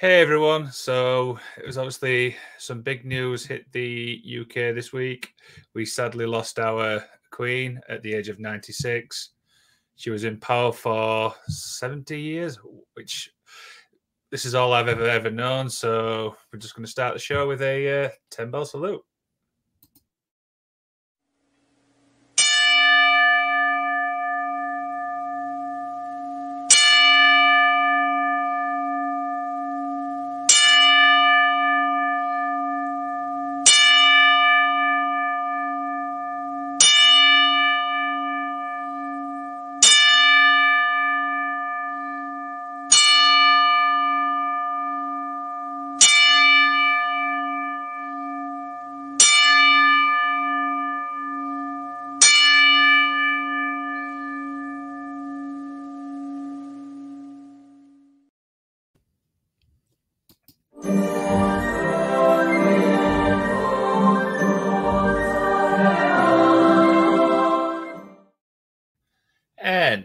Hey everyone, so it was obviously some big news hit the UK this week. We sadly lost our queen at the age of 96. She was in power for 70 years, which this is all I've ever known. So we're just going to start the show with a 10 bell salute.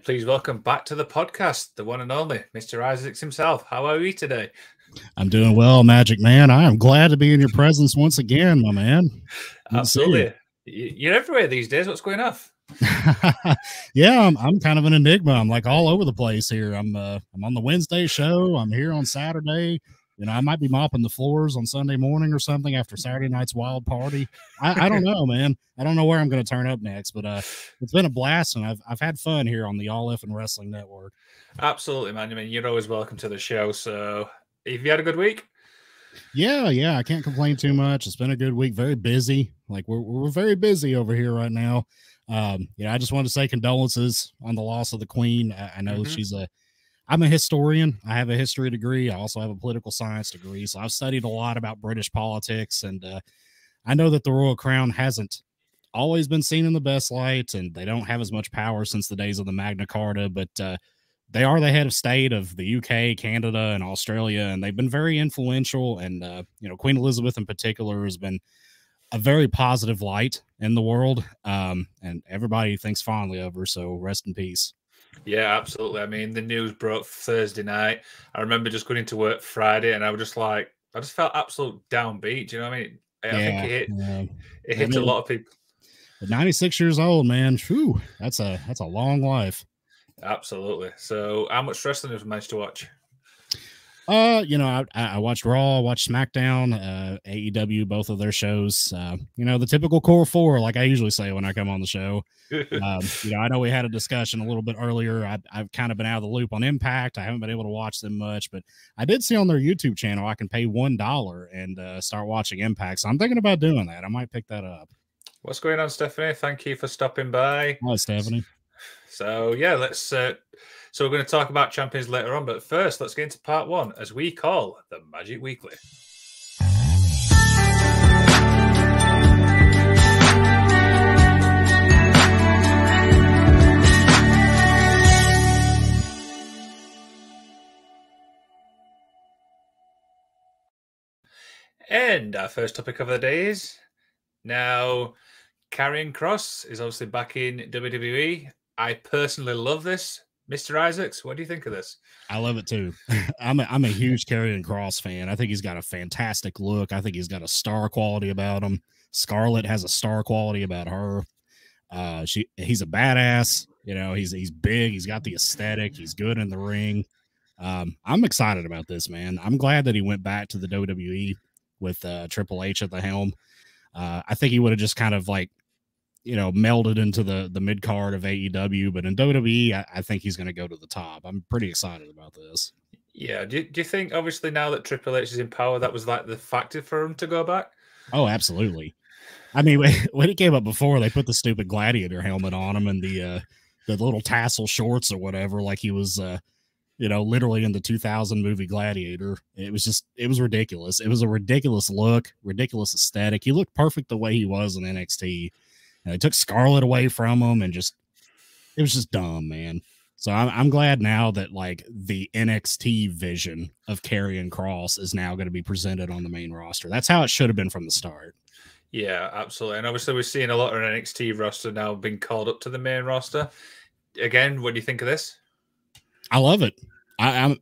Please welcome back to the podcast, the one and only Mr. Isaacs himself. How are we today? I'm doing well, Magic Man. I am glad to be in your presence once again, my man. Absolutely. You're everywhere these days. What's going on? Yeah, I'm kind of an enigma. I'm like all over the place here. I'm on the Wednesday show. I'm here on Saturday. You know, I might be mopping the floors on Sunday morning or something after Saturday night's wild party. I don't know, man. I don't know where I'm going to turn up next, but it's been a blast, and I've had fun here on the All F'n Wrestling Network. Absolutely, man. I mean, you're always welcome to the show. So, have you had a good week? Yeah. I can't complain too much. It's been a good week. Very busy. Like we're very busy over here right now. You know, I just wanted to say condolences on the loss of the Queen. I know she's I'm a historian. I have a history degree. I also have a political science degree. So I've studied a lot about British politics. And I know that the Royal Crown hasn't always been seen in the best light, and they don't have as much power since the days of the Magna Carta, but they are the head of state of the UK, Canada, and Australia. And they've been very influential. And, you know, Queen Elizabeth in particular has been a very positive light in the world. And everybody thinks fondly of her. So rest in peace. Yeah, absolutely. I mean, the news broke Thursday night. I remember just going into work Friday, and I was just like, I just felt absolute downbeat. Do you know what I mean? I think it hit a lot of people. 96 years old, man. Whew, that's a long life. Absolutely. So, how much wrestling have you managed to watch? You know, I watched Raw, watched SmackDown, AEW, both of their shows. You know, the typical core four, like I usually say when I come on the show. You know, I know we had a discussion a little bit earlier. I've kind of been out of the loop on Impact. I haven't been able to watch them much, but I did see on their YouTube channel I can pay $1 and start watching Impact. So I'm thinking about doing that. I might pick that up. What's going on, Stephanie? Thank you for stopping by. Hi, Stephanie. So yeah, let's. So we're going to talk about champions later on, but first, let's get into part one, as we call the Magic Weekly. And our first topic of the day is now Karrion Kross is obviously back in WWE. I personally love this. Mr. Isaacs, what do you think of this? I love it too. I'm a huge Karrion Kross fan. I think he's got a fantastic look. I think he's got a star quality about him. Scarlett has a star quality about her. He's a badass. You know, he's big. He's got the aesthetic. He's good in the ring. I'm excited about this, man. I'm glad that he went back to the WWE with Triple H at the helm. I think he would have just kind of like, you know, melded into the mid card of AEW, but in WWE, I think he's going to go to the top. I'm pretty excited about this. Yeah. Do you think, obviously, now that Triple H is in power, that was like the factor for him to go back? Oh, absolutely. I mean, when he came up before, they put the stupid gladiator helmet on him and the little tassel shorts or whatever, like he was, you know, literally in the 2000 movie Gladiator. It was ridiculous. It was a ridiculous look, ridiculous aesthetic. He looked perfect the way he was in NXT. They took Scarlett away from him, and just it was just dumb, man. So I'm glad now that like the NXT vision of Karrion Kross is now going to be presented on the main roster. That's how it should have been from the start. Yeah, absolutely. And obviously, we're seeing a lot of NXT roster now being called up to the main roster. Again, what do you think of this? I love it.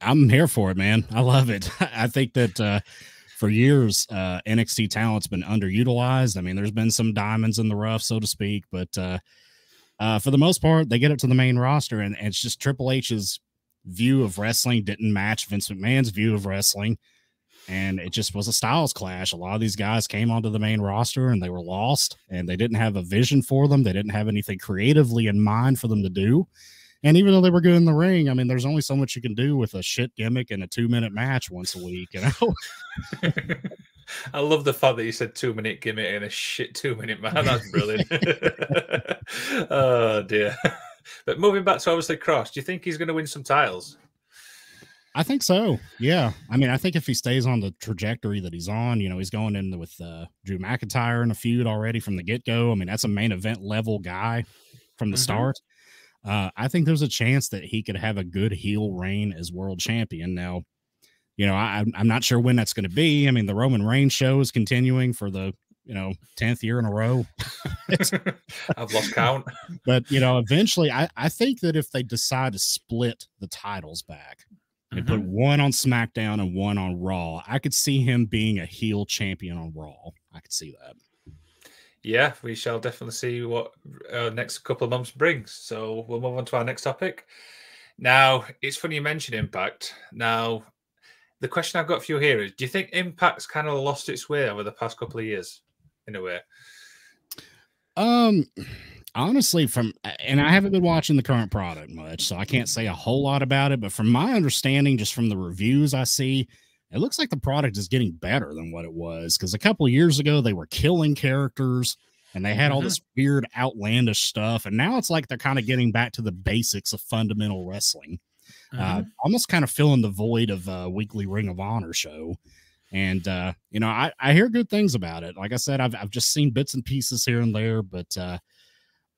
I'm here for it, man. I love it. I think that for years, NXT talent's been underutilized. I mean, there's been some diamonds in the rough, so to speak, but for the most part, they get up to the main roster, and it's just Triple H's view of wrestling didn't match Vince McMahon's view of wrestling, and it just was a styles clash. A lot of these guys came onto the main roster, and they were lost, and they didn't have a vision for them. They didn't have anything creatively in mind for them to do. And even though they were good in the ring, I mean, there's only so much you can do with a shit gimmick and a 2-minute match once a week, you know? I love the fact that you said 2-minute gimmick and a shit 2-minute match. That's brilliant. Oh, dear. But moving back to, obviously, Kross, do you think he's going to win some titles? I think so, yeah. I mean, I think if he stays on the trajectory that he's on, you know, he's going in with Drew McIntyre in a feud already from the get-go. I mean, that's a main event level guy from the start. I think there's a chance that he could have a good heel reign as world champion. Now, you know, I'm not sure when that's going to be. I mean, the Roman Reigns show is continuing for the, you know, 10th year in a row. I've lost count. But, you know, eventually, I think that if they decide to split the titles back and put one on SmackDown and one on Raw, I could see him being a heel champion on Raw. I could see that. Yeah, we shall definitely see what our next couple of months brings. So we'll move on to our next topic. Now, it's funny you mentioned Impact. Now, the question I've got for you here is, do you think Impact's kind of lost its way over the past couple of years, in a way? Honestly, and I haven't been watching the current product much, so I can't say a whole lot about it. But from my understanding, just from the reviews I see, it looks like the product is getting better than what it was, because a couple of years ago, they were killing characters, and they had all this weird, outlandish stuff, and now it's like they're kind of getting back to the basics of fundamental wrestling, almost kind of filling the void of a weekly Ring of Honor show. And, you know, I hear good things about it. Like I said, I've just seen bits and pieces here and there, but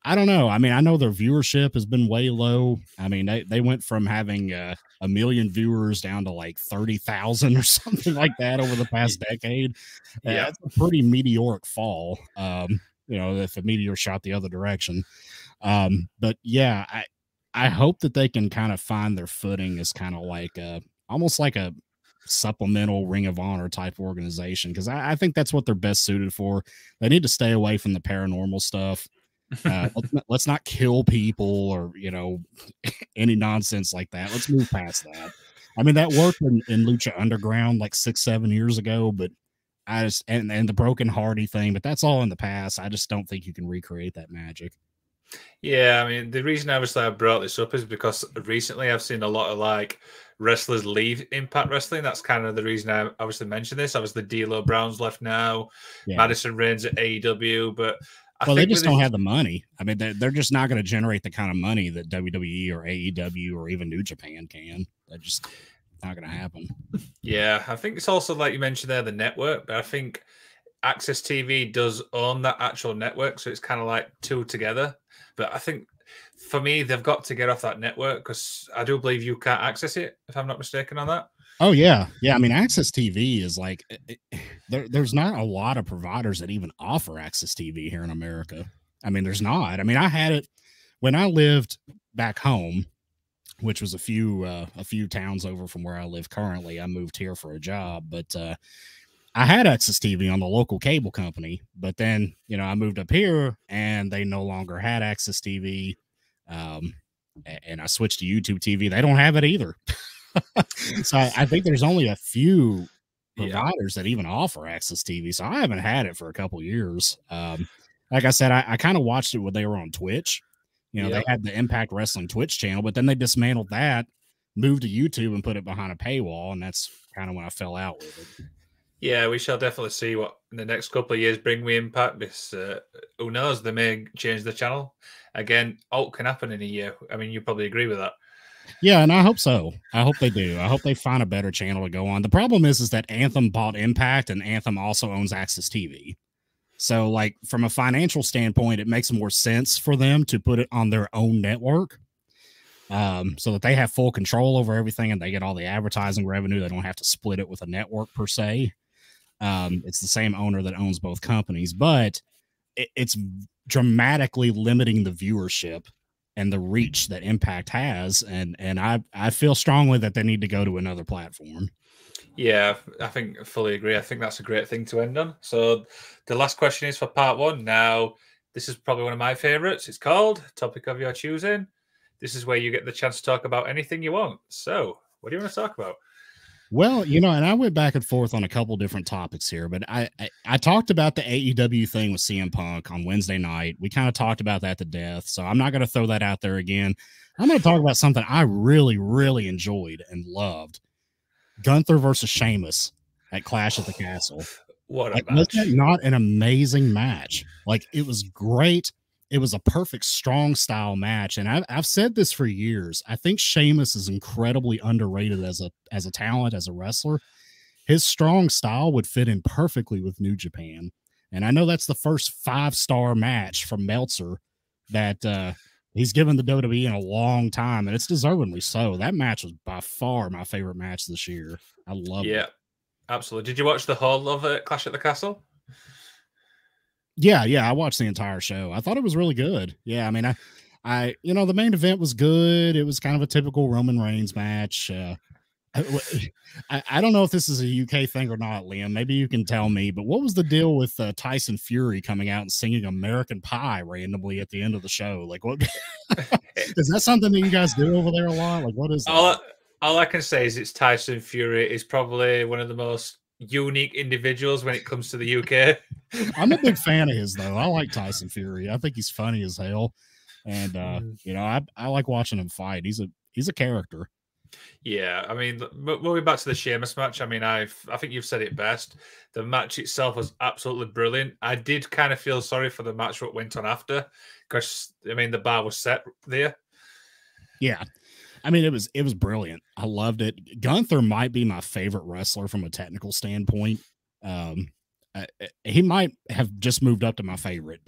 I don't know. I mean, I know their viewership has been way low. I mean, they went from having a million viewers down to like 30,000 or something like that over the past decade. Yeah, that's a pretty meteoric fall, you know, if a meteor shot the other direction. But, yeah, I hope that they can kind of find their footing as kind of like almost like a supplemental Ring of Honor type organization, because I think that's what they're best suited for. They need to stay away from the paranormal stuff. Let's not kill people or, you know, any nonsense like that. Let's move past that. I mean, that worked in Lucha Underground like 6-7 years ago, but I just, and the Broken Hardy thing, but that's all in the past. I just don't think you can recreate that magic. Yeah, I mean, the reason obviously I brought this up is because recently I've seen a lot of like wrestlers leave Impact Wrestling. That's kind of the reason I obviously mentioned this. Obviously, D'Lo Brown's left now, yeah. Madison Rayne's at AEW, but well, they just don't have the money. I mean, they're just not going to generate the kind of money that WWE or AEW or even New Japan can. That just not going to happen. Yeah, I think it's also, like you mentioned there, the network. But I think AXS TV does own that actual network, so it's kind of like two together. But I think, for me, they've got to get off that network, because I do believe you can't access it, if I'm not mistaken on that. Oh, yeah. Yeah, I mean, AXS TV is like, there's not a lot of providers that even offer AXS TV here in America. I mean, there's not. I mean, I had it when I lived back home, which was a few towns over from where I live currently. I moved here for a job, but I had AXS TV on the local cable company. But then, you know, I moved up here, and they no longer had AXS TV, and I switched to YouTube TV. They don't have it either. So I think there's only a few providers that even offer AXS TV. So I haven't had it for a couple of years. Like I said, I kind of watched it when they were on Twitch. You know, they had the Impact Wrestling Twitch channel, but then they dismantled that, moved to YouTube, and put it behind a paywall. And that's kind of when I fell out with it. Yeah, we shall definitely see what in the next couple of years bring with Impact. This, who knows? They may change the channel again. Alt can happen in a year. I mean, you probably agree with that. Yeah, and I hope so. I hope they do. I hope they find a better channel to go on. The problem is that Anthem bought Impact, and Anthem also owns AXS TV. So, like, from a financial standpoint, it makes more sense for them to put it on their own network, so that they have full control over everything, and they get all the advertising revenue. They don't have to split it with a network, per se. It's the same owner that owns both companies, but it's dramatically limiting the viewership and the reach that Impact has. And I feel strongly that they need to go to another platform. Yeah, I think I fully agree. I think that's a great thing to end on. So the last question is for part one. Now, this is probably one of my favorites. It's called Topic of Your Choosing. This is where you get the chance to talk about anything you want. So what do you want to talk about? Well, you know, and I went back and forth on a couple different topics here, but I talked about the AEW thing with CM Punk on Wednesday night. We kind of talked about that to death, so I'm not going to throw that out there again. I'm going to talk about something I really, really enjoyed and loved. Gunther versus Sheamus at Clash of the Castle. What a match. Was that not an amazing match? Like, it was great. It was a perfect strong style match. And I've said this for years. I think Sheamus is incredibly underrated as a talent, as a wrestler. His strong style would fit in perfectly with New Japan. And I know that's the first 5-star match from Meltzer that he's given the WWE in a long time, and it's deservingly so. That match was by far my favorite match this year. I love it. Yeah, absolutely. Did you watch the whole of Clash at the Castle? Yeah, I watched the entire show. I thought it was really good. Yeah, I mean, I you know, the main event was good. It was kind of a typical Roman Reigns match. I don't know if this is a UK thing or not, Liam. Maybe you can tell me, but what was the deal with Tyson Fury coming out and singing American Pie randomly at the end of the show? Like, what is that something that you guys do over there a lot? Like, what is that? All I can say is it's Tyson Fury is probably one of the most unique individuals when it comes to the UK. I'm a big fan of his, though. I like Tyson Fury. I think he's funny as hell. And, you know, I like watching him fight. He's a character. Yeah, I mean, moving back to the Sheamus match, I mean, I think you've said it best. The match itself was absolutely brilliant. I did kind of feel sorry for the match what went on after, because I mean the bar was set there. Yeah, I mean it was brilliant. I loved it. Gunther might be my favorite wrestler from a technical standpoint. He might have just moved up to my favorite.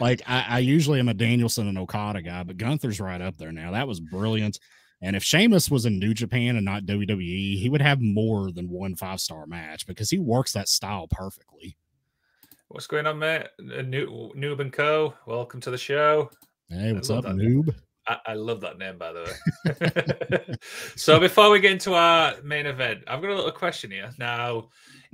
Like I usually am a Danielson and Okada guy, but Gunther's right up there now. That was brilliant. And if Sheamus was in New Japan and not WWE, he would have more than one 5-star match because he works that style perfectly. What's going on, mate? Noob and Co. Welcome to the show. Hey, what's up, Noob? I love that name, by the way. So before we get into our main event, I've got a little question here. Now,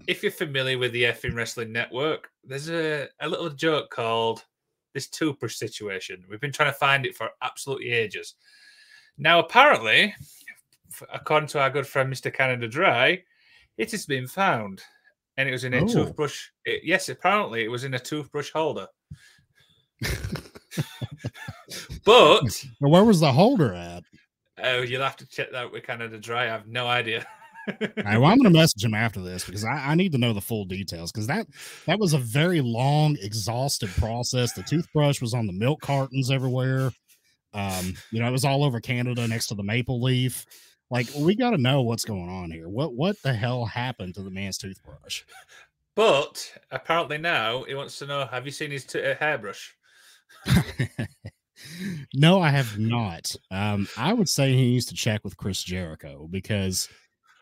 if you're familiar with the F'n Wrestling Network, there's a little joke called this toothbrush situation. We've been trying to find it for absolutely ages. Now, apparently, according to our good friend, Mr. Canada Dry, it has been found. And it was in a toothbrush. Yes, apparently it was in a toothbrush holder. But where was the holder at? Oh, you'll have to check that with Canada Dry. I have no idea. Right, well, I'm going to message him after this because I need to know the full details, because that was a very long, exhaustive process. The toothbrush was on the milk cartons everywhere. You know, it was all over Canada next to the maple leaf. Like, we got to know what's going on here. What the hell happened to the man's toothbrush? But apparently now he wants to know, have you seen his hairbrush? No, I have not. I would say he needs to check with Chris Jericho, because,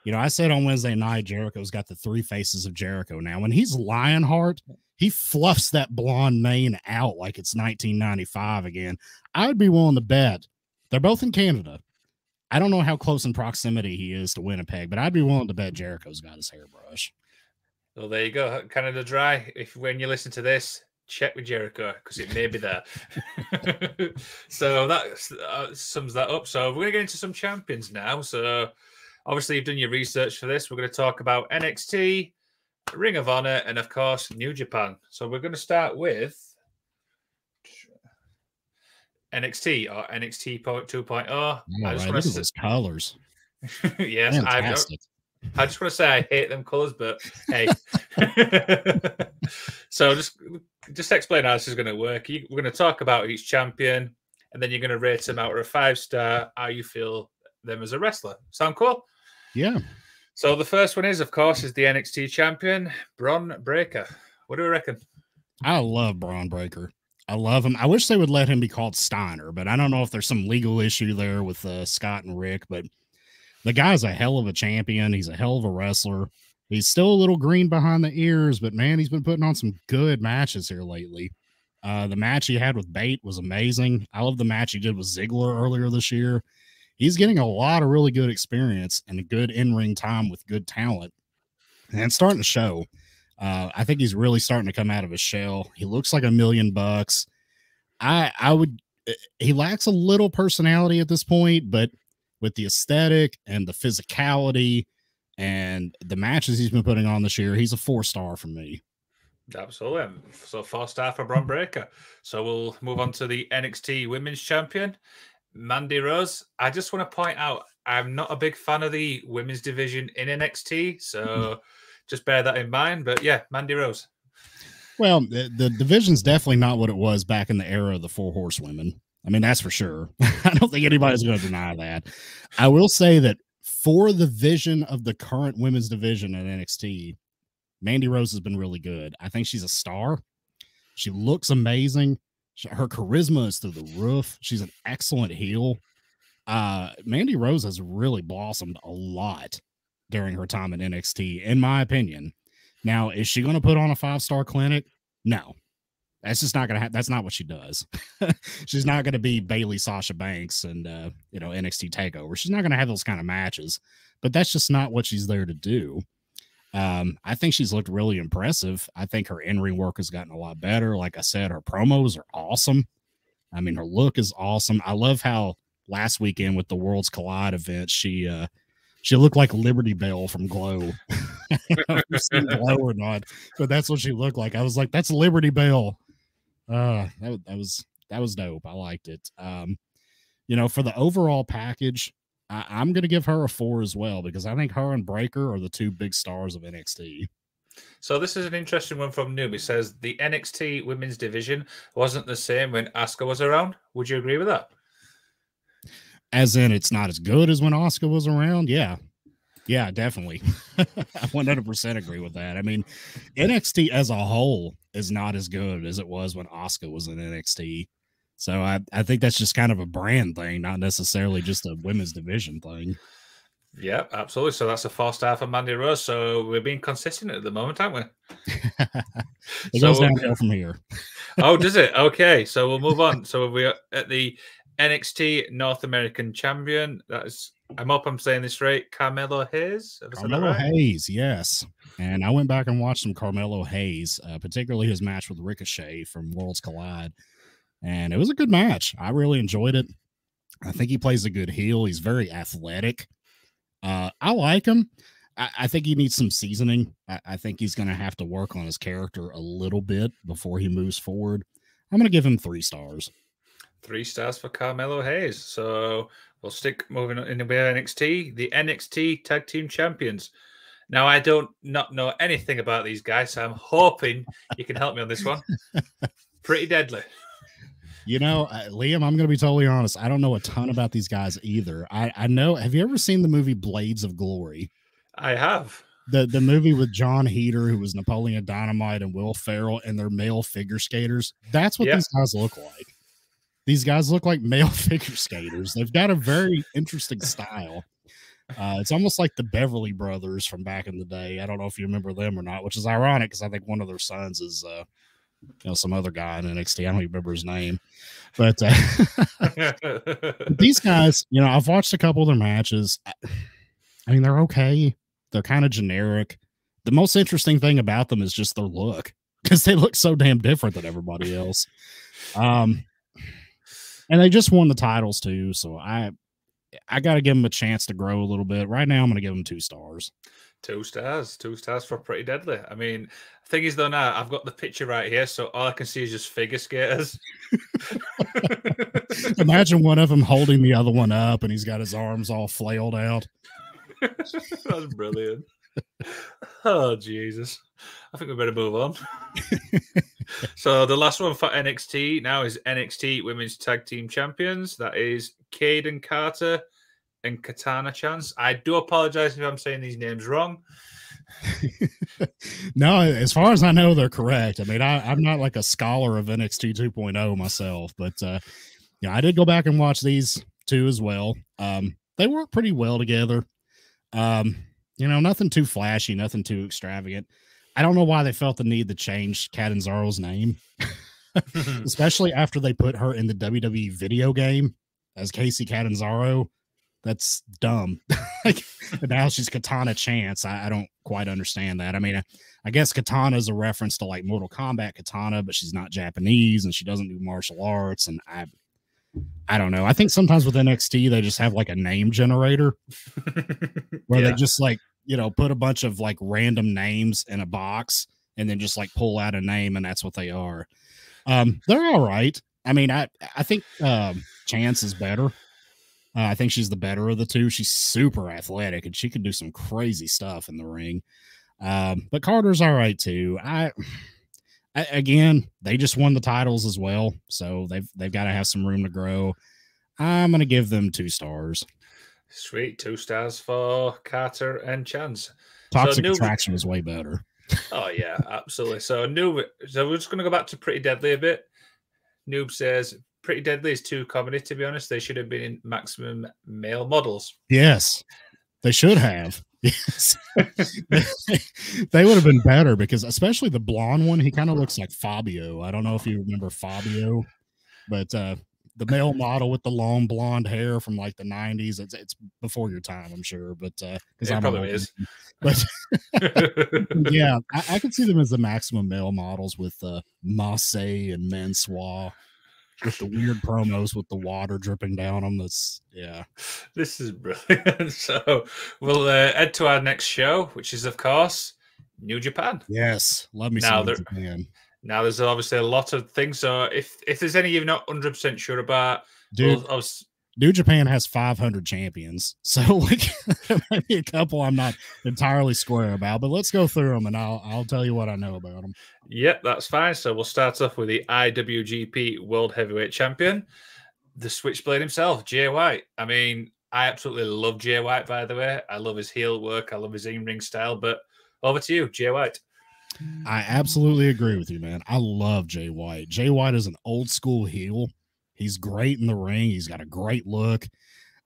you know, I said on Wednesday night, Jericho's got the three faces of Jericho now. When he's Lionheart, he fluffs that blonde mane out like it's 1995 again. I would be willing to bet they're both in Canada. I don't know how close in proximity he is to Winnipeg, but I'd be willing to bet Jericho's got his hairbrush. Well, there you go. Canada Dry, when you listen to this, check with Jericho, because it may be there. So that sums that up. So we're going to get into some champions now. So obviously you've done your research for this. We're going to talk about NXT, Ring of Honor, and of course New Japan. So we're going to start with NXT, or NXT 2.0. Yeah, I just want to say those colors. Yes, I just want to say I hate them colors, but hey. So just explain how this is going to work. We're going to talk about each champion, and then you're going to rate them out of a 5-star. How you feel them as a wrestler? Sound cool? Yeah. So the first one is, of course, the NXT champion, Bron Breaker. What do we reckon? I love Bron Breaker. I love him. I wish they would let him be called Steiner, but I don't know if there's some legal issue there with Scott and Rick, but the guy's a hell of a champion. He's a hell of a wrestler. He's still a little green behind the ears, but, man, he's been putting on some good matches here lately. The match he had with Bate was amazing. I love the match he did with Ziggler earlier this year. He's getting a lot of really good experience and a good in-ring time with good talent. And it's starting to show. I think he's really starting to come out of his shell. He looks like $1 million bucks. He lacks a little personality at this point, but with the aesthetic and the physicality and the matches he's been putting on this year, he's a 4-star for me. Absolutely. So 4-star for Bron Breaker. So we'll move on to the NXT Women's Champion, Mandy Rose. I just want to point out, I'm not a big fan of the women's division in NXT, so just bear that in mind. But yeah, Mandy Rose. Well, the division's definitely not what it was back in the era of the 4 Horsewomen. I mean, that's for sure. I don't think anybody's going to deny that. I will say that for the vision of the current women's division in NXT, Mandy Rose has been really good. I think she's a star. She looks amazing. Her charisma is through the roof. She's an excellent heel. Mandy Rose has really blossomed a lot during her time in NXT, in my opinion. Now, is she going to put on a 5-star clinic? No. That's just not going to happen. That's not what she does. She's not going to be Bayley, Sasha Banks, and, you know, NXT TakeOver. She's not going to have those kind of matches, but that's just not what she's there to do. I think she's looked really impressive. I think her in-ring work has gotten a lot better. Like I said, her promos are awesome. I mean, her look is awesome. I love how last weekend with the Worlds Collide event, she looked like Liberty Bell from Glow. I don't know if you've seen Glow or not, but that's what she looked like. I was like, that's Liberty Bell. That was dope. I liked it. You know, for the overall package, I'm going to give her a 4 as well, because I think her and Breaker are the two big stars of NXT. So this is an interesting one from Noob. He says the NXT women's division wasn't the same when Asuka was around. Would you agree with that? As in, it's not as good as when Asuka was around? Yeah. Yeah, definitely. I 100% agree with that. I mean, NXT as a whole is not as good as it was when Asuka was in NXT. So I think that's just kind of a brand thing, not necessarily just a women's division thing. Yeah, absolutely. So that's a 4-star for Mandy Rose. So we're being consistent at the moment, aren't we? It goes downhill from here. Oh, does it? Okay, so we'll move on. So we're at the NXT North American Champion. That is, I hope I'm saying this right, Carmelo Hayes? Carmelo Hayes, yes. And I went back and watched some Carmelo Hayes, particularly his match with Ricochet from Worlds Collide. And it was a good match. I really enjoyed it. I think he plays a good heel. He's very athletic. I like him. I think he needs some seasoning. I think he's going to have to work on his character a little bit before he moves forward. I'm going to give him 3 stars. 3 stars for Carmelo Hayes. So we'll stick moving in the NXT, the NXT Tag Team Champions. Now, I don't not know anything about these guys, so I'm hoping you can help me on this one. Pretty Deadly. You know, Liam, I'm going to be totally honest. I don't know a ton about these guys either. I know. Have you ever seen the movie Blades of Glory? I have. The movie with John Heder, who was Napoleon Dynamite, and Will Ferrell, and they're male figure skaters. That's what these guys look like. These guys look like male figure skaters. They've got a very interesting style. It's almost like the Beverly Brothers from back in the day. I don't know if you remember them or not, which is ironic because I think one of their sons is you know, some other guy in NXT. I don't even remember his name, but these guys, you know, I've watched a couple of their matches. I mean, they're okay. They're kind of generic. The most interesting thing about them is just their look, because they look so damn different than everybody else. And they just won the titles too. So I got to give them a chance to grow a little bit. Right now, I'm going to give them 2 stars. 2 stars. 2 stars for Pretty Deadly. I mean, the thing is, though, now I've got the picture right here, so all I can see is just figure skaters. Imagine one of them holding the other one up, and he's got his arms all flailed out. That's brilliant. Oh, Jesus. I think we better move on. So the last one for NXT now is NXT Women's Tag Team Champions. That is Kaden Carter and Katana Chance. I do apologize if I'm saying these names wrong. No, as far as I know, they're correct. I mean, I'm not like a scholar of NXT 2.0 myself, but yeah, I did go back and watch these two as well. They work pretty well together. You know, nothing too flashy, nothing too extravagant. I don't know why they felt the need to change Catanzaro's name. especially after they put her in the WWE video game as Casey Catanzaro. That's dumb. Like, now she's Katana Chance. I don't quite understand that. I mean, I guess Katana is a reference to like Mortal Kombat Katana, but she's not Japanese and she doesn't do martial arts. And I don't know. I think sometimes with NXT, they just have like a name generator where they just like, you know, put a bunch of like random names in a box and then just like pull out a name, and that's what they are. They're all right. I mean, I think Chance is better. I think she's the better of the two. She's super athletic, and she can do some crazy stuff in the ring. But Carter's all right, too. Again, they just won the titles as well, so they've got to have some room to grow. I'm going to give them 2 stars. Sweet. 2 stars for Carter and Chance. Toxic Attraction is way better. Oh, yeah, absolutely. So we're just going to go back to Pretty Deadly a bit. Noob says... Pretty Deadly is too comedy, to be honest. They should have been in Maximum Male Models. Yes, they should have. Yes. They would have been better, because especially the blonde one, he kind of looks like Fabio. I don't know if you remember Fabio, but the male model with the long blonde hair from like the 90s. It's before your time, I'm sure, but it probably is. But yeah, I could see them as the Maximum Male Models with Massé and Mansoir. With the weird promos with the water dripping down on this. Yeah. This is brilliant. So we'll head to our next show, which is, of course, New Japan. Yes. Love me some New Japan. Now, there's obviously a lot of things. So if there's any you're not 100% sure about... Dude, New Japan has 500 champions. So like, there might be a couple I'm not entirely square about, but let's go through them, and I'll tell you what I know about them. Yep, that's fine. So we'll start off with the IWGP World Heavyweight Champion, the Switchblade himself, Jay White. I mean, I absolutely love Jay White, by the way. I love his heel work. I love his in-ring style. But over to you, Jay White. I absolutely agree with you, man. I love Jay White. Jay White is an old-school heel. He's great in the ring. He's got a great look.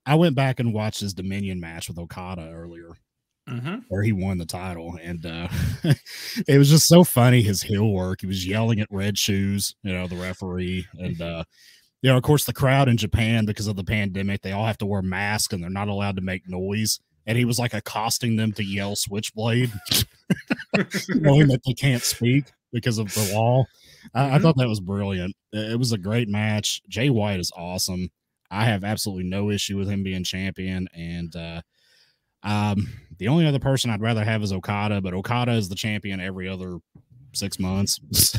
I went back and watched his Dominion match with Okada earlier, where he won the title, and it was just so funny, his heel work. He was yelling at Red Shoes, you know, the referee, and you know, of course, the crowd in Japan, because of the pandemic, they all have to wear masks and they're not allowed to make noise. And he was like accosting them to yell Switchblade, knowing that they can't speak because of the wall. I thought that was brilliant. It was a great match. Jay White is awesome. I have absolutely no issue with him being champion. And the only other person I'd rather have is Okada, but Okada is the champion every other 6 months. So,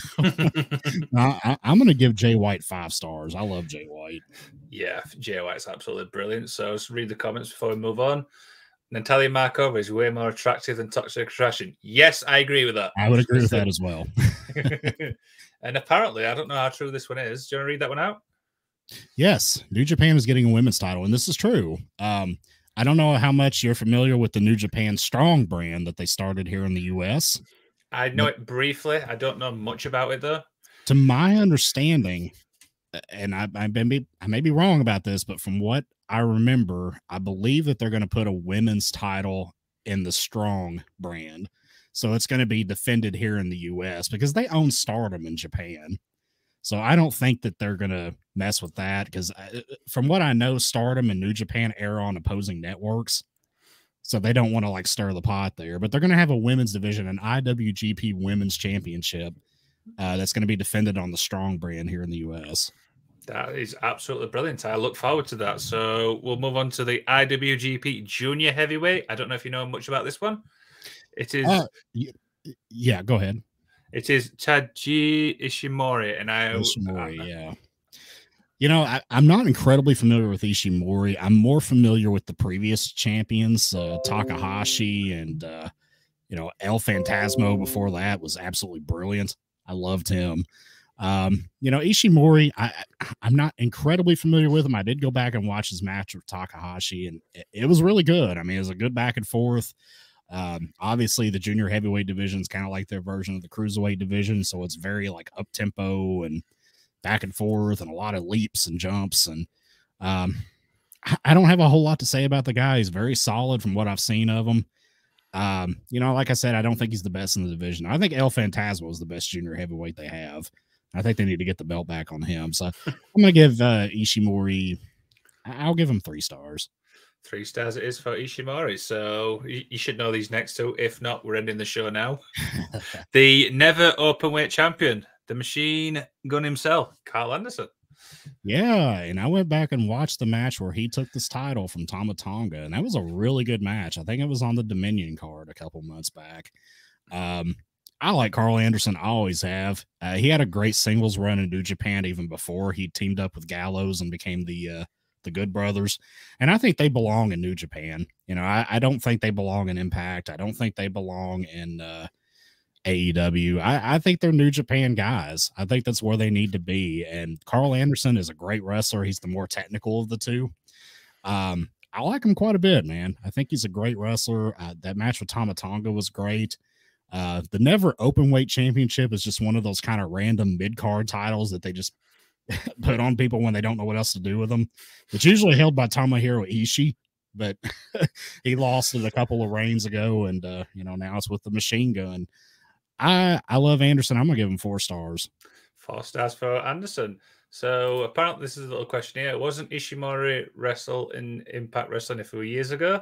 I'm going to give Jay White 5 stars. I love Jay White. Yeah, Jay White's absolutely brilliant. So let's read the comments before we move on. Natalia Markova is way more attractive than Toxic Attraction. Yes, I agree with that. I would agree with that as well. And apparently, I don't know how true this one is. Do you want to read that one out? Yes. New Japan is getting a women's title, and this is true. I don't know how much you're familiar with the New Japan Strong brand that they started here in the U.S. I know it briefly. I don't know much about it, though. To my understanding, and I may be wrong about this, but from what I remember, I believe that they're going to put a women's title in the Strong brand. So it's going to be defended here in the U.S. because they own Stardom in Japan. So I don't think that they're going to mess with that, because from what I know, Stardom and New Japan air on opposing networks. So they don't want to like stir the pot there, but they're going to have a women's division, an IWGP Women's Championship that's going to be defended on the Strong brand here in the U.S. That is absolutely brilliant. I look forward to that. So we'll move on to the IWGP Junior Heavyweight. I don't know if you know much about this one. It is... yeah, go ahead. It is Taiji Ishimori. And Ishimori, yeah. You know, I'm not incredibly familiar with Ishimori. I'm more familiar with the previous champions, Takahashi and, you know, El Phantasmo before that was absolutely brilliant. I loved him. You know, Ishimori, I'm not incredibly familiar with him. I did go back and watch his match with Takahashi, and it was really good. I mean, it was a good back and forth. Obviously the junior heavyweight division is kind of like their version of the cruiserweight division. So it's very like up tempo and back and forth and a lot of leaps and jumps. And, I don't have a whole lot to say about the guy. He's very solid from what I've seen of him. You know, like I said, I don't think he's the best in the division. I think El Phantasmo is the best junior heavyweight they have. I think they need to get the belt back on him. So I'm going to give Ishimori, I'll give him 3 stars. 3 stars it is for Ishimori. So you should know these next two. If not, we're ending the show now. The never openweight champion, the machine gun himself, Carl Anderson. Yeah, and I went back and watched the match where he took this title from Tama Tonga, and that was a really good match. I think it was on the Dominion card a couple months back. I like Carl Anderson. I always have. He had a great singles run in New Japan even before he teamed up with Gallows and became the Good Brothers. And I think they belong in New Japan. You know, I don't think they belong in Impact. I don't think they belong in AEW. I think they're New Japan guys. I think that's where they need to be. And Carl Anderson is a great wrestler. He's the more technical of the two. I like him quite a bit, man. I think he's a great wrestler. That match with Tama Tonga was great. The never openweight championship is just one of those kind of random mid-card titles that they just put on people when they don't know what else to do with them. It's usually held by Tomohiro Ishii, but he lost it a couple of reigns ago, and you know, now it's with the machine gun. I love Anderson. I'm gonna give him 4 stars. 4 stars for Anderson. So apparently, this is a little question here. Wasn't Ishimori wrestle in Impact Wrestling a few years ago?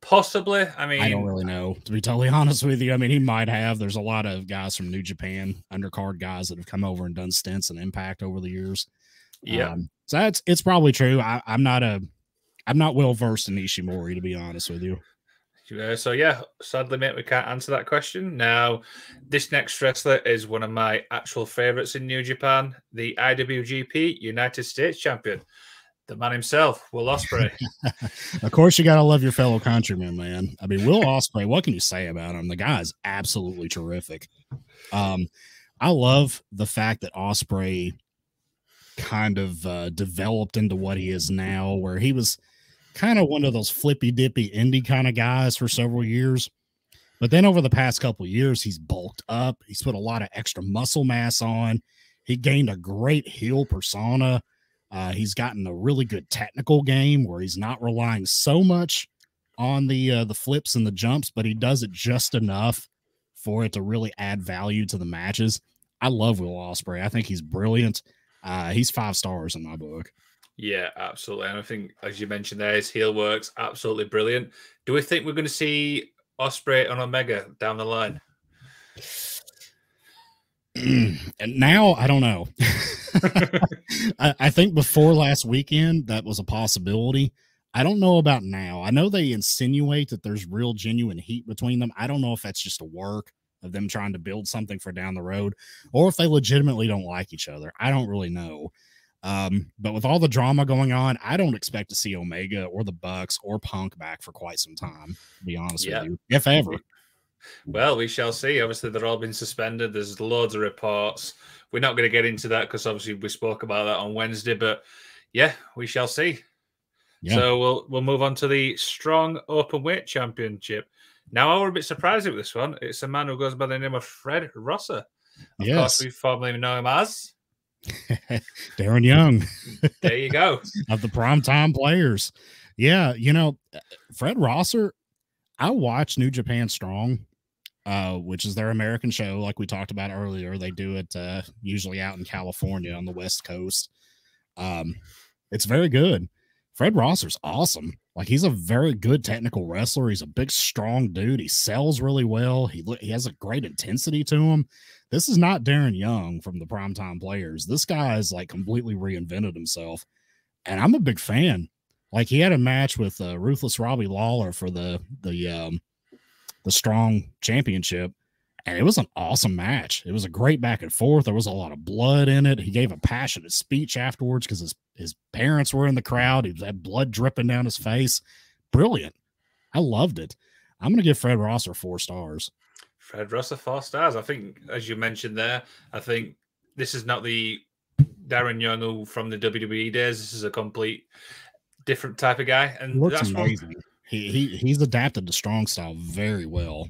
Possibly. I mean, I don't really know, to be totally honest with you. I mean, he might have. There's a lot of guys from New Japan, undercard guys that have come over and done stints in Impact over the years. Yeah. So it's probably true. I'm not well versed in Ishimori, to be honest with you. So yeah, sadly, mate, we can't answer that question. Now, this next wrestler is one of my actual favorites in New Japan, the IWGP United States champion. The man himself, Will Ospreay. Of course, you got to love your fellow countrymen, man. I mean, Will Ospreay, what can you say about him? The guy is absolutely terrific. I love the fact that Ospreay kind of developed into what he is now, where he was kind of one of those flippy-dippy indie kind of guys for several years. But then over the past couple of years, he's bulked up. He's put a lot of extra muscle mass on. He gained a great heel persona. He's gotten a really good technical game where he's not relying so much on the flips and the jumps, but he does it just enough for it to really add value to the matches. I love Will Ospreay. I think he's brilliant. He's 5 stars in my book. Yeah, absolutely. And I think, as you mentioned there, his heel work's absolutely brilliant. Do we think we're going to see Ospreay on Omega down the line? And now, I don't know. I think before last weekend, that was a possibility. I don't know about now. I know they insinuate that there's real genuine heat between them. I don't know if that's just a work of them trying to build something for down the road, or if they legitimately don't like each other. I don't really know. But with all the drama going on, I don't expect to see Omega or the Bucks or Punk back for quite some time, to be honest with you, if ever. Well, we shall see. Obviously, they're all been suspended. There's loads of reports. We're not going to get into that because obviously we spoke about that on Wednesday, but yeah, we shall see. Yeah. So we'll move on to the strong openweight championship. Now, I were a bit surprised with this one. It's a man who goes by the name of Fred Rosser. Of course, we formerly know him as Darren Young. There you go. Of the primetime players. Yeah, you know, Fred Rosser, I watch New Japan Strong, which is their American show, like we talked about earlier. They do it usually out in California on the West Coast. It's very good. Fred Rosser's awesome. Like, he's a very good technical wrestler. He's a big, strong dude. He sells really well. He has a great intensity to him. This is not Darren Young from the Primetime Players. This guy has, like, completely reinvented himself, and I'm a big fan. Like, he had a match with Ruthless Robbie Lawler for the Strong Championship, and it was an awesome match. It was a great back and forth. There was a lot of blood in it. He gave a passionate speech afterwards because his parents were in the crowd. He had blood dripping down his face. Brilliant. I loved it. I'm going to give Fred Rosser 4 stars. Fred Rosser, 4 stars. I think, as you mentioned there, I think this is not the Darren Young who from the WWE days. This is a complete different type of guy, and that's amazing. He's adapted to strong style very well.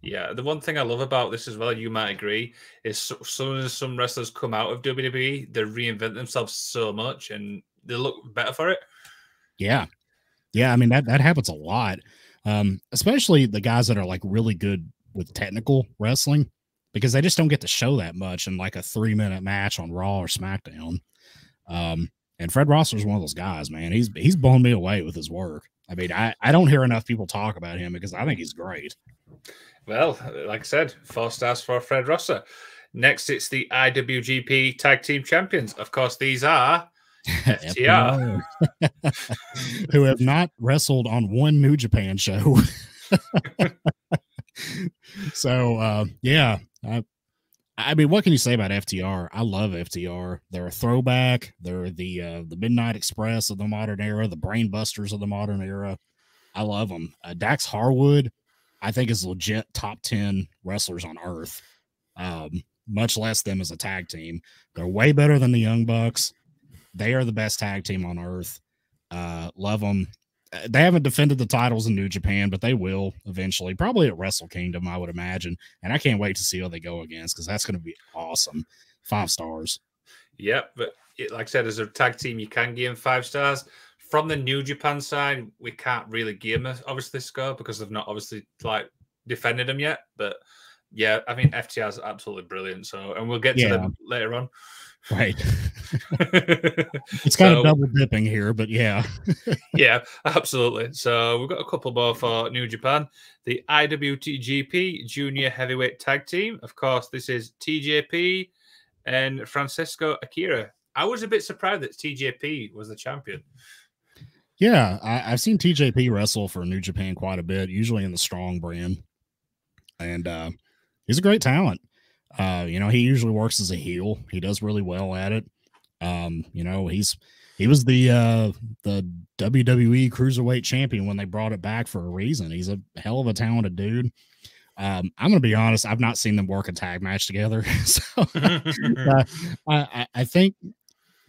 Yeah, the one thing I love about this as well, you might agree, is some wrestlers come out of WWE, they reinvent themselves so much, and they look better for it. Yeah, yeah. I mean, that happens a lot, especially the guys that are like really good with technical wrestling. because they just don't get to show that much in like a 3-minute match on Raw or SmackDown. And Fred Rosser is one of those guys, man. He's blown me away with his work. I mean, I don't hear enough people talk about him because I think he's great. Well, like I said, 4 stars for Fred Rosser. Next, it's the IWGP Tag Team Champions. Of course, these are FTR. Who have not wrestled on one New Japan show. So, yeah, I mean, what can you say about FTR? I love FTR. They're a throwback. They're the Midnight Express of the modern era, the Brainbusters of the modern era. I love them. Dax Harwood, I think, is legit top 10 wrestlers on earth, much less them as a tag team. They're way better than the Young Bucks. They are the best tag team on earth. Love them. They haven't defended the titles in New Japan, but they will eventually, probably at Wrestle Kingdom, I would imagine. And I can't wait to see what they go against, because that's going to be awesome. 5 stars. Yep. But like I said, as a tag team, you can give them 5 stars. From the New Japan side, we can't really give them, obviously, score because they've not obviously like defended them yet. But yeah, I mean, FTR is absolutely brilliant. So, and we'll get to them later on. Right. It's kind of double dipping here, but yeah. Yeah, absolutely. So we've got a couple more for New Japan. The IWGP Junior Heavyweight Tag Team. Of course, this is TJP and Francisco Akira. I was a bit surprised that TJP was the champion. Yeah, I've seen TJP wrestle for New Japan quite a bit, usually in the Strong brand. And he's a great talent. You know, he usually works as a heel. He does really well at it. You know, he was the WWE Cruiserweight Champion when they brought it back for a reason. He's a hell of a talented dude. I'm going to be honest. I've not seen them work a tag match together. So I think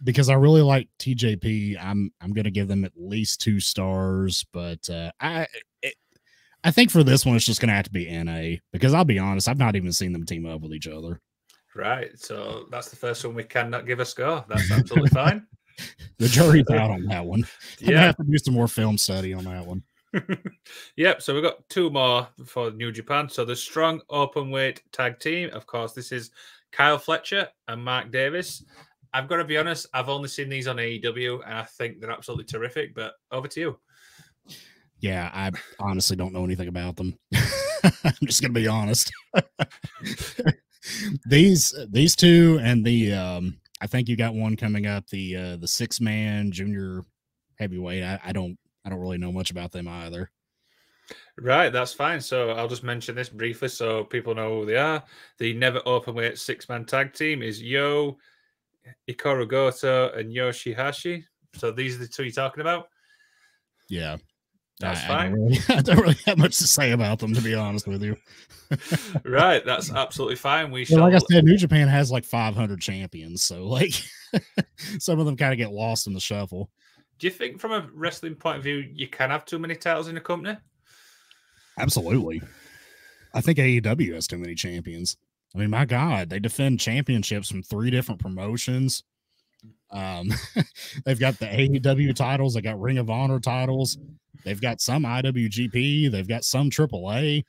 because I really like TJP, I'm going to give them at least 2 stars, but, I think for this one, it's just going to have to be NA because I'll be honest, I've not even seen them team up with each other. Right. So that's the first one we cannot give a score. That's absolutely fine. The jury's out on that one. Yeah. I have to do some more film study on that one. Yep. So we've got 2 more for New Japan. So the Strong Openweight Tag Team. Of course, this is Kyle Fletcher and Mark Davis. I've got to be honest, I've only seen these on AEW and I think they're absolutely terrific, but over to you. Yeah, I honestly don't know anything about them. I'm just going to be honest. These two and the, I think you got one coming up, the 6-man junior heavyweight. I don't really know much about them either. Right, that's fine. So I'll just mention this briefly so people know who they are. The Never Openweight 6-man tag team is Yo, Hikaru Goto, and Yoshihashi. So these are the two you're talking about? Yeah. That's fine. I don't really have much to say about them, to be honest with you. Right, that's absolutely fine. We shall... Like I said, New Japan has like 500 champions, so like some of them kind of get lost in the shuffle. Do you think from a wrestling point of view, you can have too many titles in a company? Absolutely. I think AEW has too many champions. I mean, my God, they defend championships from 3 different promotions. They've got the AEW titles, they got Ring of Honor titles, they've got some IWGP, they've got some AAA.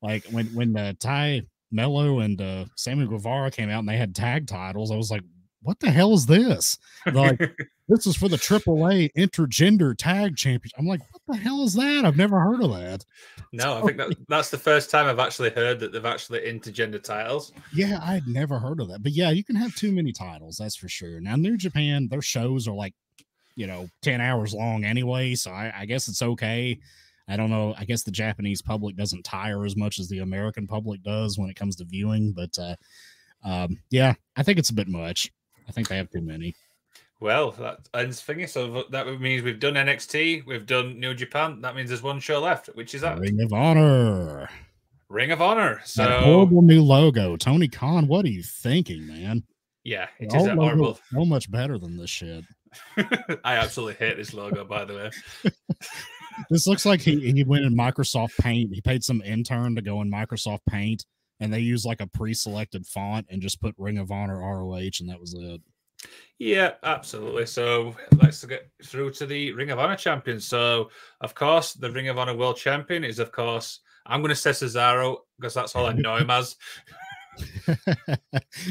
Like when Ty Mello and Sammy Guevara came out and they had tag titles, I was like, what the hell is this? Like, this is for the AAA Intergender Tag Championship. I'm like, what the hell is that? I've never heard of that. No, I think that's the first time I've actually heard that they've actually intergender titles. Yeah, I'd never heard of that. But yeah, you can have too many titles, that's for sure. Now, New Japan, their shows are like, you know, 10 hours long anyway, so I guess it's okay. I don't know. I guess the Japanese public doesn't tire as much as the American public does when it comes to viewing. But yeah, I think it's a bit much. I think they have too many. Well, that ends thingy. So that means we've done NXT, we've done New Japan. That means there's one show left, which is that Ring of Honor. Ring of Honor. So that horrible new logo, Tony Khan. What are you thinking, man? Yeah, it is that horrible. So much better than this shit. I absolutely hate this logo. By the way, this looks like he went in Microsoft Paint. He paid some intern to go in Microsoft Paint. And they use like a pre-selected font and just put Ring of Honor ROH, and that was it. Yeah, absolutely. So let's get through to the Ring of Honor champion. So, of course, the Ring of Honor world champion is, of course, I'm going to say Cesaro because that's all I know him as.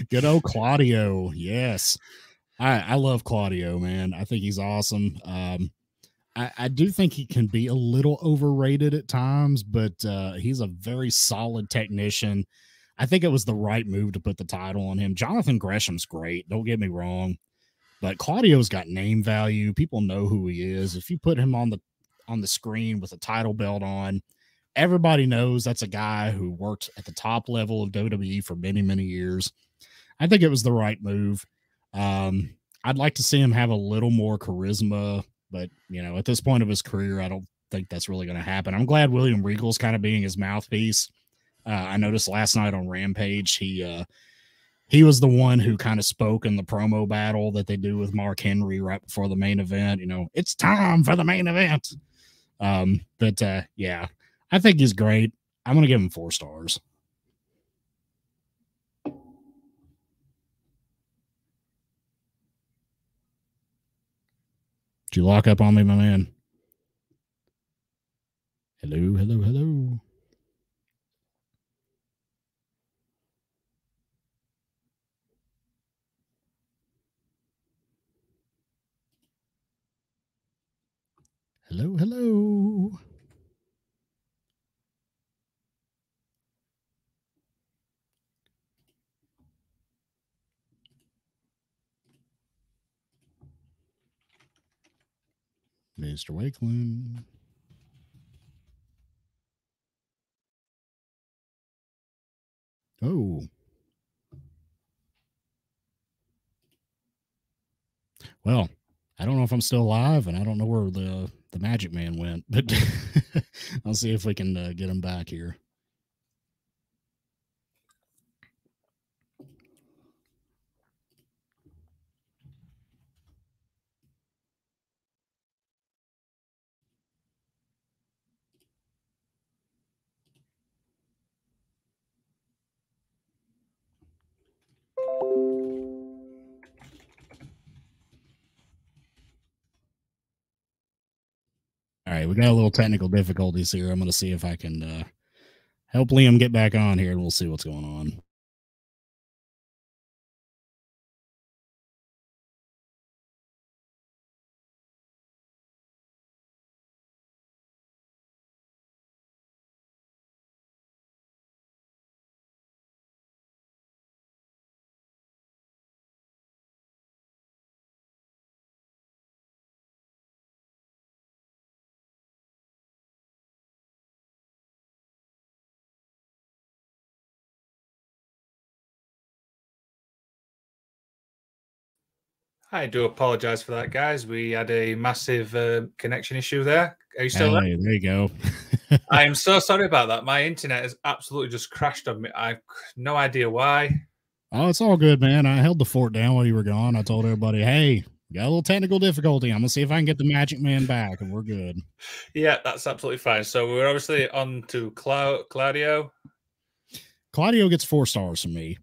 Good old Claudio. Yes. I love Claudio, man. I think he's awesome. I do think he can be a little overrated at times, but he's a very solid technician. I think it was the right move to put the title on him. Jonathan Gresham's great. Don't get me wrong. But Claudio's got name value. People know who he is. If you put him on the screen with a title belt on, everybody knows that's a guy who worked at the top level of WWE for many, many years. I think it was the right move. I'd like to see him have a little more charisma, but you know, at this point of his career, I don't think that's really going to happen. I'm glad William Regal's kind of being his mouthpiece. I noticed last night on Rampage, he was the one who kind of spoke in the promo battle that they do with Mark Henry right before the main event. You know, it's time for the main event. But yeah, I think he's great. I'm going to give him 4 stars. Did you lock up on me, my man? Hello, hello, hello. Hello, hello. Mr. Wakeland. Oh. Well, I don't know if I'm still alive, and I don't know where the Magic Man went, but I'll see if we can get him back here. All right, we got a little technical difficulties here. I'm going to see if I can help Liam get back on here, and we'll see what's going on. I do apologize for that, guys. We had a massive connection issue there. Are you still there? There you go. I am so sorry about that. My internet has absolutely just crashed on me. I've no idea why. Oh, it's all good, man. I held the fort down while you were gone. I told everybody, hey, got a little technical difficulty. I'm going to see if I can get the Magic Man back, and we're good. Yeah, that's absolutely fine. So we're obviously on to Claudio. Claudio gets 4 stars from me.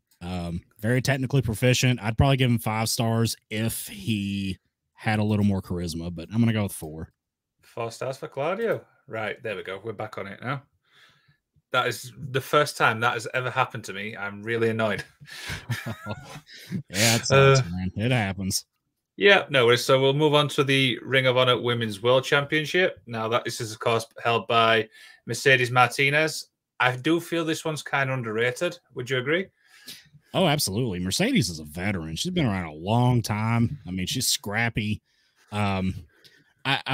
Very technically proficient. I'd probably give him 5 stars if he had a little more charisma, but I'm going to go with 4. 4 stars for Claudio. Right. There we go. We're back on it now. That is the first time that has ever happened to me. I'm really annoyed. Yeah, it's awesome, man. It happens. Yeah, no worries. So we'll move on to the Ring of Honor Women's World Championship. Now that this is, of course, held by Mercedes Martinez. I do feel this one's kind of underrated. Would you agree? Oh, absolutely. Mercedes is a veteran. She's been around a long time. I mean, she's scrappy. I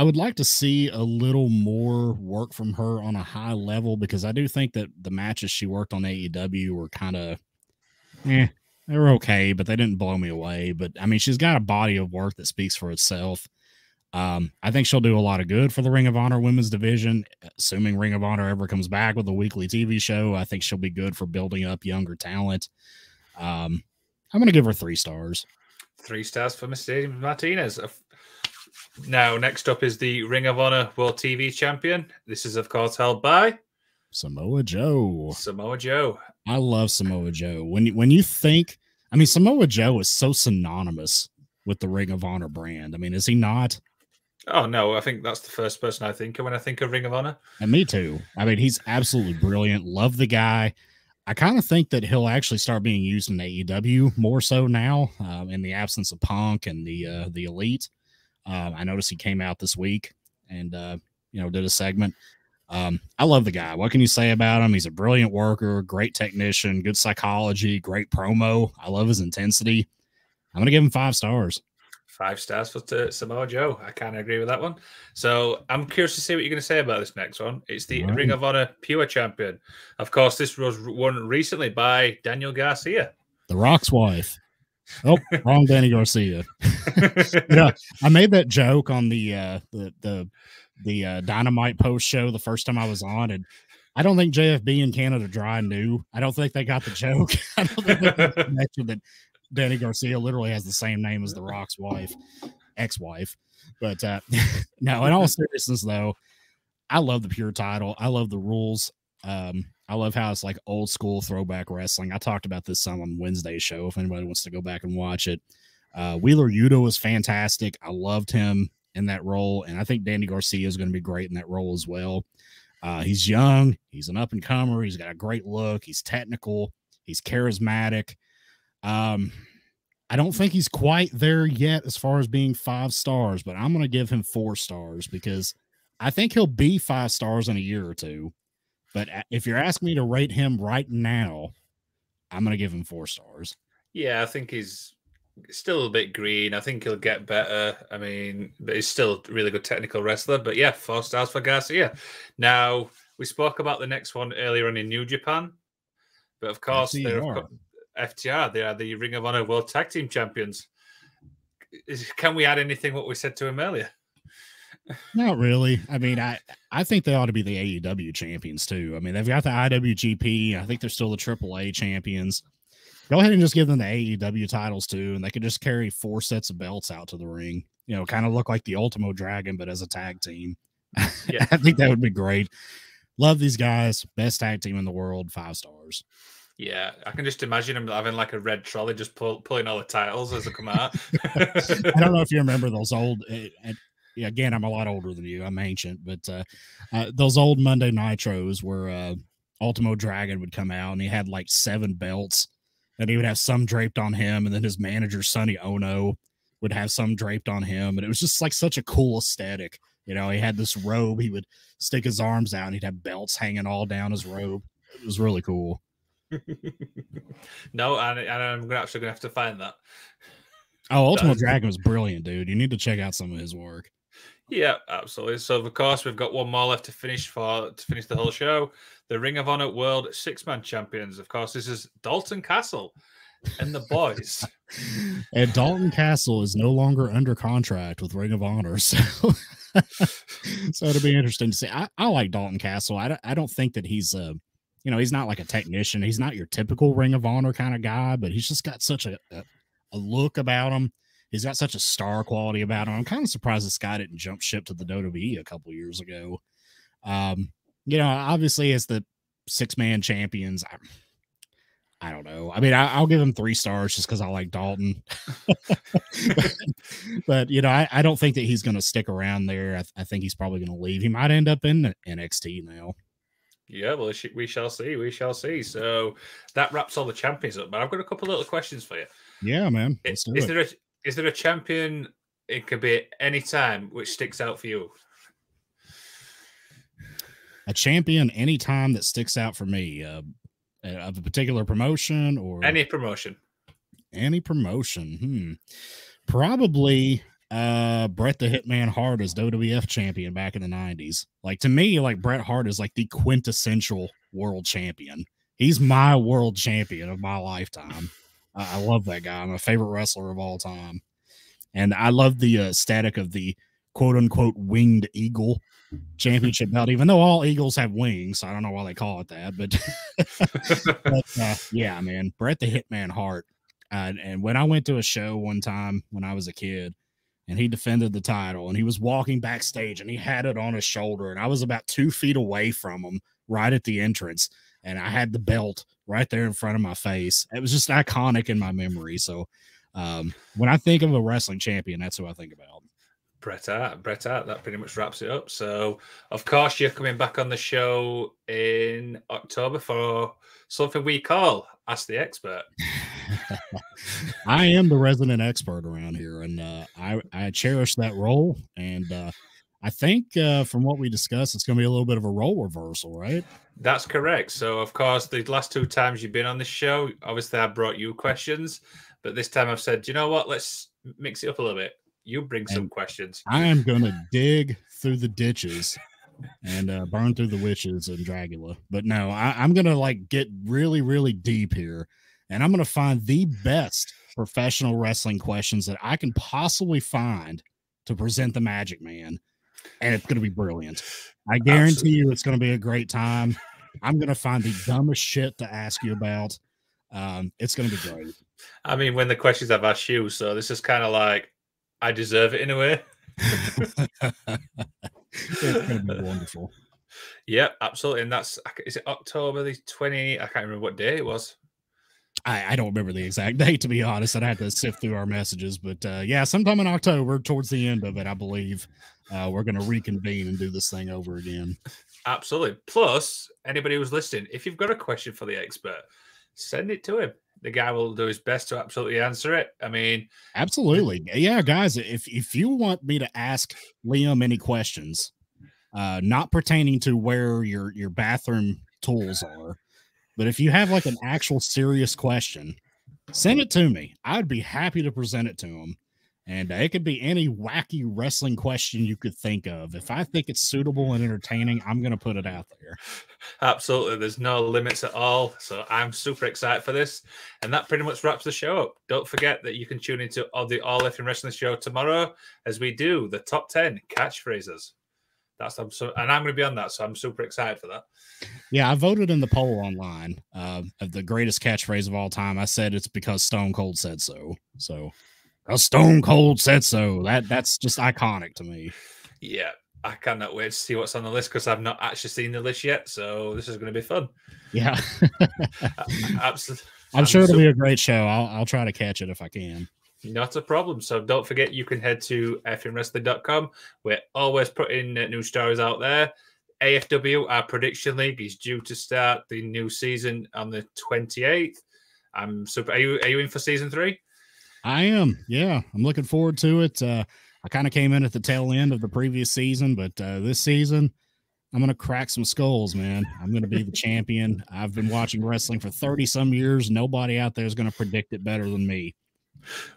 would like to see a little more work from her on a high level, because I do think that the matches she worked on AEW were kind of, they were okay, but they didn't blow me away. But I mean, she's got a body of work that speaks for itself. I think she'll do a lot of good for the Ring of Honor women's division. Assuming Ring of Honor ever comes back with a weekly TV show, I think she'll be good for building up younger talent. I'm going to give her 3 stars. 3 stars for Mercedes Martinez. Now, next up is the Ring of Honor World TV Champion. This is, of course, held by Samoa Joe. Samoa Joe. I love Samoa Joe. When you think, I mean, Samoa Joe is so synonymous with the Ring of Honor brand. I mean, is he not? Oh, no. I think that's the first person I think of when I think of Ring of Honor. And me too. I mean, he's absolutely brilliant. Love the guy. I kind of think that he'll actually start being used in AEW more so now, in the absence of Punk and the Elite. I noticed he came out this week and, you know, did a segment. I love the guy. What can you say about him? He's a brilliant worker, great technician, good psychology, great promo. I love his intensity. I'm going to give him 5 stars. 5 stars for Samoa Joe. I kind of agree with that one. So I'm curious to see what you're going to say about this next one. It's the Ring of Honor Pure Champion. Of course, this was won recently by Daniel Garcia. The Rock's wife. Oh, wrong Danny Garcia. Yeah, I made that joke on the Dynamite post show the first time I was on, and I don't think JFB and Canada Dry knew. I don't think they got the joke. I don't think they got the connection that Danny Garcia literally has the same name as The Rock's wife, ex-wife. But no, in all seriousness, though, I love the pure title. I love the rules. I love how it's like old school throwback wrestling. I talked about this some on Wednesday's show, if anybody wants to go back and watch it. Wheeler Yuta was fantastic. I loved him in that role, and I think Danny Garcia is going to be great in that role as well. He's young. He's an up-and-comer. He's got a great look. He's technical. He's charismatic. I don't think he's quite there yet as far as being 5 stars, but I'm going to give him 4 stars because I think he'll be 5 stars in a year or two. But if you're asking me to rate him right now, I'm going to give him 4 stars. Yeah, I think he's still a bit green. I think he'll get better. I mean, but he's still a really good technical wrestler. But yeah, 4 stars for Garcia. Now, we spoke about the next one earlier on in New Japan. But of course, FTR, they are the Ring of Honor World Tag Team Champions. Can we add anything what we said to him earlier? Not really. I mean, I think they ought to be the AEW champions too. I mean, they've got the IWGP. I think they're still the AAA champions. Go ahead and just give them the AEW titles too, and they could just carry 4 sets of belts out to the ring. You know, kind of look like the Ultimo Dragon, but as a tag team. Yeah. I think that would be great. Love these guys. Best tag team in the world. 5 stars. Yeah, I can just imagine him having like a red trolley just pulling all the titles as they come out. I don't know if you remember those old... Again, I'm a lot older than you. I'm ancient, but those old Monday Nitros where Ultimo Dragon would come out and he had like 7 belts and he would have some draped on him. And then his manager, Sonny Ono, would have some draped on him. And it was just like such a cool aesthetic. You know, he had this robe. He would stick his arms out and he'd have belts hanging all down his robe. It was really cool. No, and I'm actually going to have to find that. Oh, Ultimo Dragon was brilliant, dude. You need to check out some of his work. Yeah, absolutely. So, of course, we've got one more left to finish the whole show. The Ring of Honor World 6-Man Champions. Of course, this is Dalton Castle and the boys. And Dalton Castle is no longer under contract with Ring of Honor, so so it'll be interesting to see. I like Dalton Castle. I don't think that he's a you know, he's not like a technician. He's not your typical Ring of Honor kind of guy, but he's just got such a look about him. He's got such a star quality about him. I'm kind of surprised this guy didn't jump ship to the WWE a couple years ago. You know, obviously it's the 6-man champions. I don't know. I mean, I'll give him 3 stars just because I like Dalton. but you know, I don't think that he's going to stick around there. I think he's probably going to leave. He might end up in NXT now. Yeah, well, we shall see. We shall see. So that wraps all the champions up. But I've got a couple little questions for you. Yeah, man. Is there a champion, it could be at any time, which sticks out for you? A champion any time that sticks out for me, of a particular promotion or any promotion? Any promotion. Probably Bret the Hitman Hart as WWF champion back in the 90s. Like, to me, like, Bret Hart is like the quintessential world champion. He's my world champion of my lifetime. I love that guy. I'm a favorite wrestler of all time. And I love the static of the quote-unquote winged eagle championship belt, even though all eagles have wings. So I don't know why they call it that. But, yeah, man, Bret the Hitman Hart. And when I went to a show one time when I was a kid, and he defended the title, and he was walking backstage, and he had it on his shoulder, and I was about 2 feet away from him right at the entrance, and I had the belt right there in front of my face. It was just iconic in my memory. So when I think of a wrestling champion, that's who I think about. Bret Hart. Bret Hart, that pretty much wraps it up. So, of course, you're coming back on the show in October for something we call Ask the Expert. I am the resident expert around here, and I cherish that role. And I think from what we discussed, it's going to be a little bit of a role reversal, right? That's correct. So, of course, the last two times you've been on this show, obviously I brought you questions, but this time I've said, you know what, let's mix it up a little bit. You bring some questions. I am going to dig through the ditches and burn through the witches and Dragula. But no, I'm going to like get really, really deep here. And I'm going to find the best professional wrestling questions that I can possibly find to present the Magic Man. And it's going to be brilliant. I guarantee you it's going to be a great time. I'm going to find the dumbest shit to ask you about. It's going to be great. I mean, when the questions I've asked you, so this is kind of like, I deserve it in a way. It's going to be wonderful. Yep, absolutely. And that's, is it October the 20th? I can't remember what day it was. I don't remember the exact date, to be honest. I'd have to sift through our messages. But yeah, sometime in October, towards the end of it, I believe, we're going to reconvene and do this thing over again. Absolutely. Plus, anybody who's listening, if you've got a question for the expert, send it to him. The guy will do his best to absolutely answer it. I mean, absolutely. Yeah, guys, if you want me to ask Liam any questions, not pertaining to where your bathroom tools are, but if you have like an actual serious question, send it to me. I'd be happy to present it to him. And it could be any wacky wrestling question you could think of. If I think it's suitable and entertaining, I'm going to put it out there. Absolutely. There's no limits at all. So I'm super excited for this. And that pretty much wraps the show up. Don't forget that you can tune into the All F'n Wrestling show tomorrow as we do the top 10 catchphrases. And I'm going to be on that, so I'm super excited for that. Yeah, I voted in the poll online of the greatest catchphrase of all time. I said it's because Stone Cold said so. So... Stone Cold said so. That's just iconic to me. Yeah, I cannot wait to see what's on the list because I've not actually seen the list yet. So this is going to be fun. Yeah, absolutely. I'm sure it'll be a great show. I'll try to catch it if I can. Not a problem. So don't forget, you can head to fnwrestling.com. We're always putting new stories out there. AFW, our prediction league, is due to start the new season on the 28th. I'm super. Are you in for season 3? I am. Yeah, I'm looking forward to it. I kind of came in at the tail end of the previous season, but this season I'm going to crack some skulls, man. I'm going to be the champion. I've been watching wrestling for 30 some years. Nobody out there is going to predict it better than me.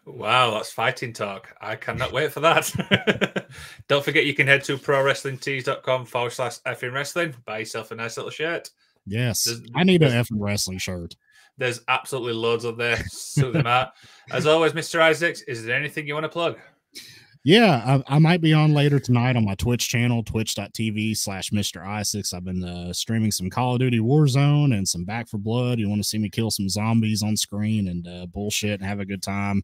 Wow, that's fighting talk. I cannot wait for that. Don't forget, you can head to prowrestlingtees.com/fnwrestling. Buy yourself a nice little shirt. Yes, I need an F'n Wrestling shirt. There's absolutely loads of there. So them out. As always, Mr. Isaacs, is there anything you want to plug? Yeah, I might be on later tonight on my Twitch channel, twitch.tv/Mr. Isaacs. I've been streaming some Call of Duty Warzone and some Back for Blood. You want to see me kill some zombies on screen and bullshit and have a good time.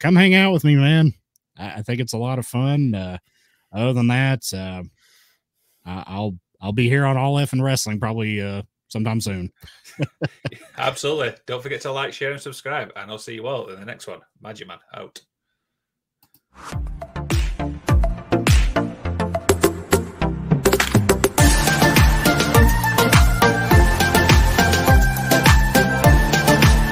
Come hang out with me, man. I think it's a lot of fun. Other than that, I'll be here on All F'n Wrestling probably sometime soon. Absolutely. Don't forget to like, share, and subscribe. And I'll see you all in the next one. Magic Man out.